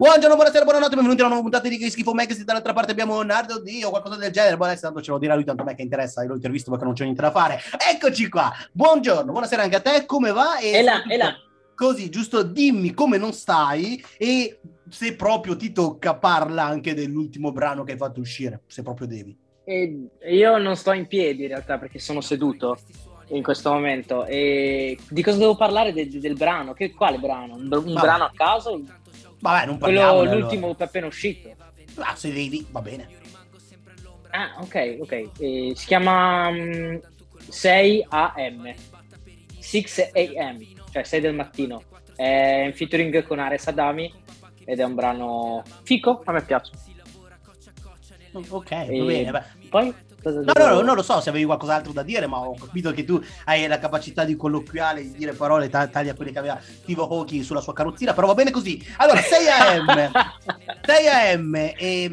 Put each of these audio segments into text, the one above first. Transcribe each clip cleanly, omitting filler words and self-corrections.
Buongiorno, buonasera, buonanotte, benvenuti a una nuova puntata di Schifo Max. Dall'altra parte abbiamo Nardo Dee o qualcosa del genere. Buonasera, tanto ce lo dirà lui, tanto a me che interessa, io l'ho intervisto perché non c'è niente da fare. Eccoci qua, buongiorno, buonasera anche a te, come va? E là. Così, giusto, dimmi come non stai e se proprio ti tocca parla anche dell'ultimo brano che hai fatto uscire, se proprio devi. Io non sto in piedi in realtà perché sono seduto in questo momento. E di cosa devo parlare del brano? Quale brano? Un brano a caso? Vabbè, non parliamo. L'ultimo allora. Appena uscito. Ah, se devi, va bene. Ah, ok. Si chiama 6 AM. 6 AM, cioè 6 del mattino. È in featuring con Ares Adami ed è un brano fico, a me piace. Ok, va bene. Beh. Poi No, non lo so se avevi qualcos'altro da dire, ma ho capito che tu hai la capacità di colloquiale, di dire parole taglia quelle che aveva Tivo Hawking sulla sua carrozzina, però va bene così. Allora, 6 AM e...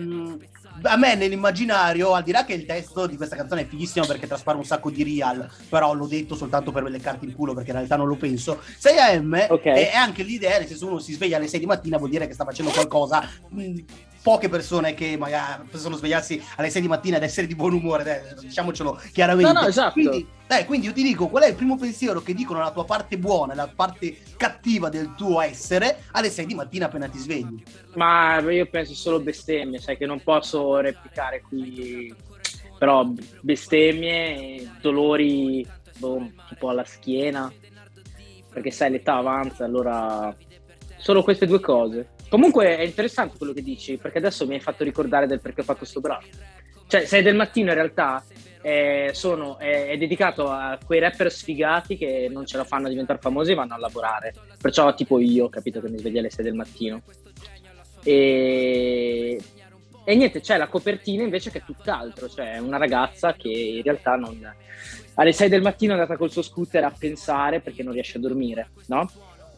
A me nell'immaginario, al di là che il testo di questa canzone è fighissimo perché traspare un sacco di real, però l'ho detto soltanto per leccarti il culo perché in realtà non lo penso, 6 AM okay. È anche l'idea, se uno si sveglia alle 6 di mattina vuol dire che sta facendo qualcosa, poche persone che magari possono svegliarsi alle 6 di mattina ed essere di buon umore, diciamocelo chiaramente. No, esatto. Quindi io ti dico qual è il primo pensiero che dicono la tua parte buona e la parte cattiva del tuo essere alle 6 di mattina appena ti svegli. Ma io penso solo bestemmie, sai che non posso replicare qui, però bestemmie, dolori tipo alla schiena, perché sai l'età avanza, allora solo queste due cose. Comunque è interessante quello che dici, perché adesso mi hai fatto ricordare del perché ho fatto sto brano. Cioè 6 del mattino in realtà è dedicato a quei rapper sfigati che non ce la fanno a diventare famosi e vanno a lavorare, perciò tipo io ho capito che mi sveglio alle 6 del mattino e niente, c'è la copertina invece che è tutt'altro, cioè una ragazza che in realtà non alle 6 del mattino è andata col suo scooter a pensare perché non riesce a dormire, no?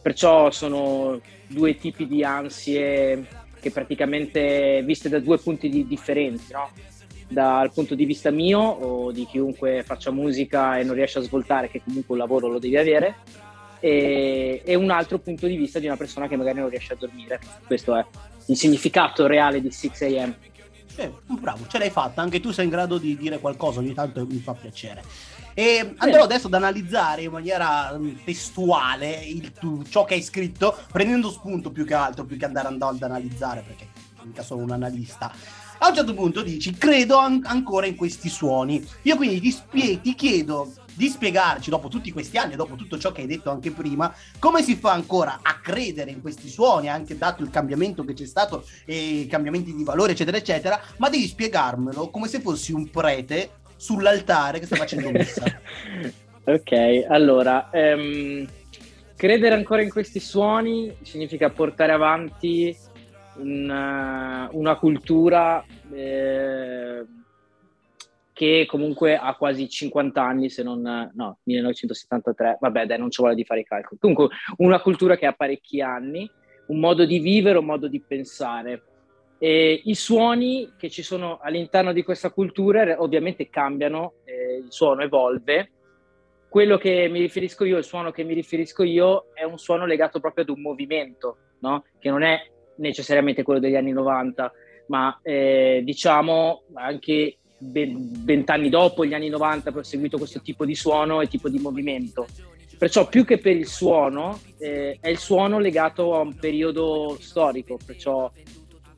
Perciò sono due tipi di ansie che praticamente viste da due punti differenti, no? Dal punto di vista mio o di chiunque faccia musica e non riesce a svoltare, che comunque un lavoro lo devi avere, e un altro punto di vista di una persona che magari non riesce a dormire. Questo è il significato reale di 6 AM. Bravo, ce l'hai fatta, anche tu sei in grado di dire qualcosa, ogni tanto mi fa piacere. E andrò adesso ad analizzare in maniera testuale ciò che hai scritto, prendendo spunto più che andare ad analizzare, perché mica sono un analista. A un certo punto dici, credo ancora in questi suoni. Io quindi ti chiedo di spiegarci, dopo tutti questi anni, dopo tutto ciò che hai detto anche prima, come si fa ancora a credere in questi suoni, anche dato il cambiamento che c'è stato, e cambiamenti di valore, eccetera, eccetera, ma devi spiegarmelo come se fossi un prete sull'altare che sta facendo messa. Ok, allora, credere ancora in questi suoni significa portare avanti una cultura che comunque ha quasi 50 anni, se non... no, 1973, vabbè dai, non ci vuole di fare i calcoli. Comunque una cultura che ha parecchi anni, un modo di vivere, un modo di pensare. E i suoni che ci sono all'interno di questa cultura ovviamente cambiano, il suono evolve. Quello che mi riferisco io, il suono che mi riferisco io, è un suono legato proprio ad un movimento, no? Che non è necessariamente quello degli anni 90, ma diciamo anche 20 anni dopo gli anni 90 ho seguito questo tipo di suono e tipo di movimento. Perciò più che per il suono, è il suono legato a un periodo storico, perciò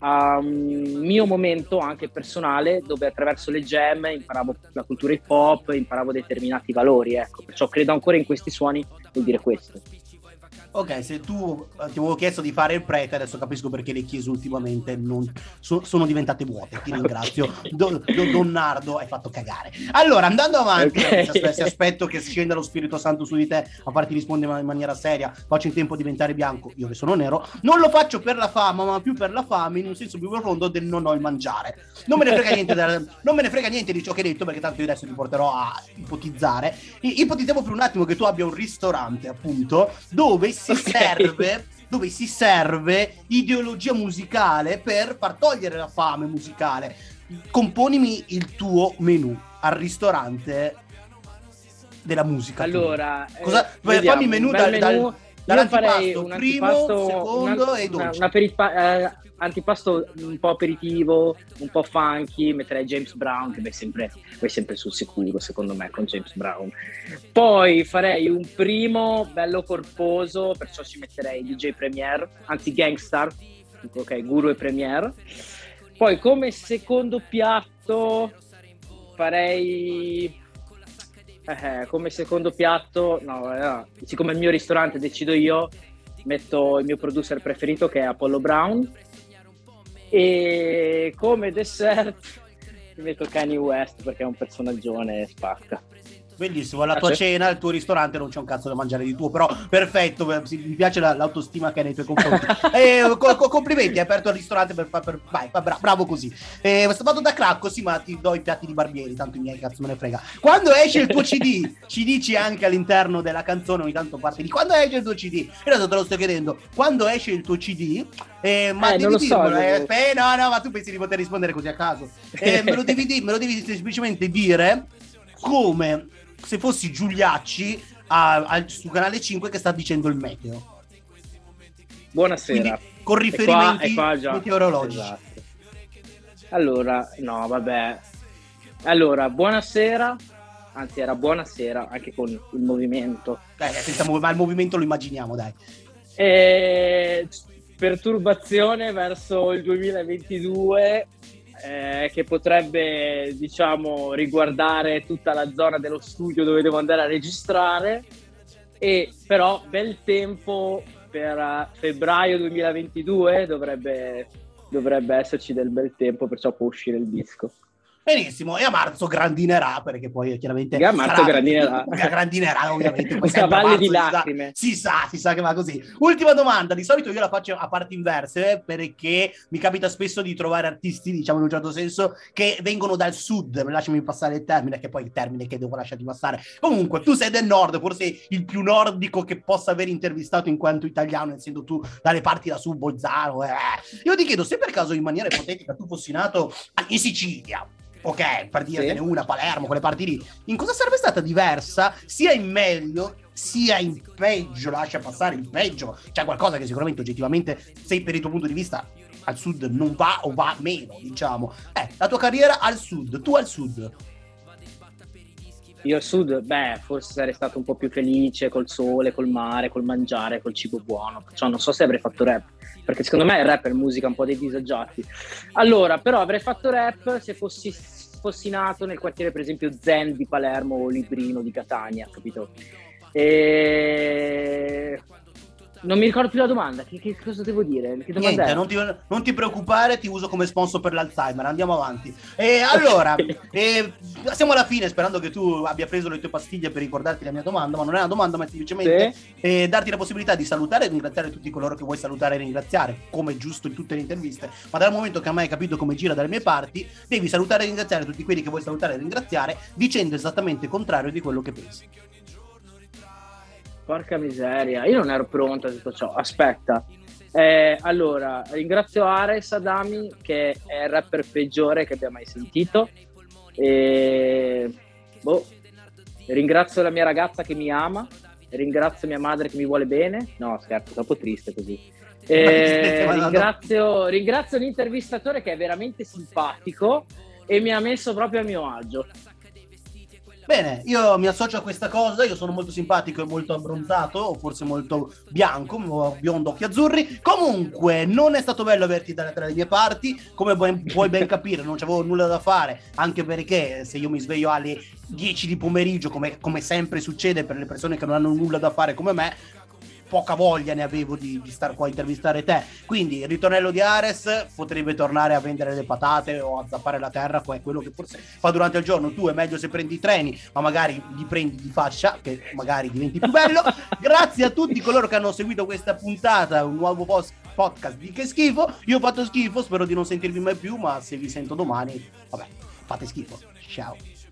a un mio momento anche personale dove attraverso le jam imparavo la cultura hip hop, imparavo determinati valori, ecco, perciò credo ancora in questi suoni vuol dire questo. Ok, se tu ti avevo chiesto di fare il prete, adesso capisco perché le chiese ultimamente sono diventate vuote, ti ringrazio. Okay. Don Nardo, hai fatto cagare. Allora, andando avanti, okay. Se aspetto che scenda lo Spirito Santo su di te a farti rispondere in maniera seria, faccio in tempo a diventare bianco, io che sono nero, non lo faccio per la fama, ma più per la fame, in un senso più profondo del non ho il mangiare. Non me ne frega niente di ciò che hai detto, perché tanto io adesso ti porterò a ipotizzare. Ipotizziamo per un attimo che tu abbia un ristorante, appunto, dove si serve ideologia musicale per far togliere la fame musicale. Componimi il tuo menù al ristorante della musica. Allora, fammi menù dal Io farei un antipasto, secondo e dolce. Antipasto un po' aperitivo, un po' funky, metterei James Brown, che vai sempre sul sicuro secondo me con James Brown. Poi farei un primo bello corposo, perciò ci metterei DJ Premier, anzi Gangstar, ok, Guru e Premier. Poi come secondo piatto farei... come secondo piatto, no, siccome il mio ristorante decido io, metto il mio producer preferito che è Apollo Brown, e come dessert metto Kanye West perché è un personaggione spacca. Bellissimo, alla tua cena, al tuo ristorante non c'è un cazzo da mangiare di tuo, però perfetto, mi piace l'autostima che hai nei tuoi confronti. Complimenti, hai aperto il ristorante per vai, bravo così. Vado da cracco, sì, ma ti do i piatti di barbieri, tanto i miei cazzo me ne frega. Quando esce il tuo CD, ci dici anche all'interno della canzone, ogni tanto parte di quando esce il tuo CD. In realtà te lo sto chiedendo, quando esce il tuo CD? Ma devi dirmelo, no, ma tu pensi di poter rispondere così a caso? Me lo devi semplicemente dire come... se fossi Giuliacci su Canale 5 che sta dicendo il meteo. Buonasera. Quindi, con riferimenti qua meteorologici. Esatto. Allora, buonasera. Anzi, era buonasera anche con il movimento. Ma il movimento lo immaginiamo, dai. Perturbazione verso il 2022. Che potrebbe, diciamo, riguardare tutta la zona dello studio dove devo andare a registrare, e però bel tempo per febbraio 2022 dovrebbe esserci del bel tempo, perciò può uscire il disco. Benissimo, e a marzo grandinerà, perché poi chiaramente a marzo grandinerà ovviamente. Un cavallo di lacrime. Si sa che va così. Ultima domanda, di solito io la faccio a parti inverse, perché mi capita spesso di trovare artisti, diciamo in un certo senso, che vengono dal sud, lasciami passare il termine, che poi è il termine che devo lasciarti passare. Comunque, tu sei del nord, forse il più nordico che possa aver intervistato in quanto italiano, essendo tu dalle parti da su, Bolzano. Io ti chiedo, se per caso in maniera ipotetica tu fossi nato in Sicilia, ok, per dirtene una, Palermo, quelle parti lì, in cosa sarebbe stata diversa, sia in meglio sia in peggio? Lascia passare il peggio, c'è qualcosa che sicuramente oggettivamente, se per il tuo punto di vista al sud non va o va meno, diciamo, la tua carriera al sud, tu al sud. Io al sud, forse sarei stato un po' più felice col sole, col mare, col mangiare, col cibo buono, perciò non so se avrei fatto rap, perché secondo me il rap è musica un po' dei disagiati. Allora, però avrei fatto rap se fossi nato nel quartiere, per esempio, Zen di Palermo o Librino di Catania, capito? Non mi ricordo più la domanda, che cosa devo dire? Che domanda? Niente, non ti preoccupare, ti uso come sponsor per l'Alzheimer, andiamo avanti. E allora, siamo alla fine, sperando che tu abbia preso le tue pastiglie per ricordarti la mia domanda, ma non è una domanda, ma semplicemente darti la possibilità di salutare e ringraziare tutti coloro che vuoi salutare e ringraziare, come giusto in tutte le interviste, ma dal momento che ormai hai capito come gira dalle mie parti, devi salutare e ringraziare tutti quelli che vuoi salutare e ringraziare, dicendo esattamente il contrario di quello che pensi. Porca miseria, io non ero pronta a tutto ciò, aspetta. Allora, ringrazio Ares Adami, che è il rapper peggiore che abbia mai sentito. Ringrazio la mia ragazza che mi ama, ringrazio mia madre che mi vuole bene. No, scherzo, troppo triste così. Ringrazio l'intervistatore che è veramente simpatico e mi ha messo proprio a mio agio. Bene, io mi associo a questa cosa, io sono molto simpatico e molto abbronzato, o forse molto bianco, biondo, occhi azzurri. Comunque, non è stato bello averti tra le mie parti, come puoi ben capire, non c'avevo nulla da fare, anche perché se io mi sveglio alle 10 di pomeriggio, come sempre succede per le persone che non hanno nulla da fare come me, poca voglia ne avevo di star qua a intervistare te. Quindi il ritornello di Ares potrebbe tornare a vendere le patate o a zappare la terra, è quello che forse fa durante il giorno. Tu è meglio se prendi i treni, ma magari li prendi di fascia, che magari diventi più bello. Grazie a tutti coloro che hanno seguito questa puntata, un nuovo podcast di Che Schifo. Io ho fatto schifo, spero di non sentirvi mai più, ma se vi sento domani, vabbè, fate schifo. Ciao.